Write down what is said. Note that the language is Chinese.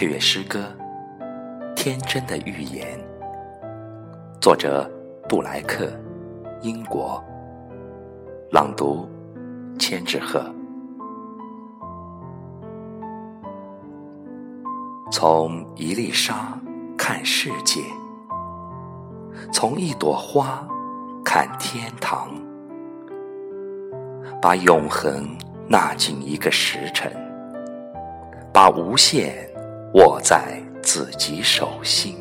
配乐诗歌《天真的预言》，作者布莱克，英国。朗读：千纸鹤。从一粒沙看世界，从一朵花看天堂，把永恒纳进一个时辰，把无限握在自己手心。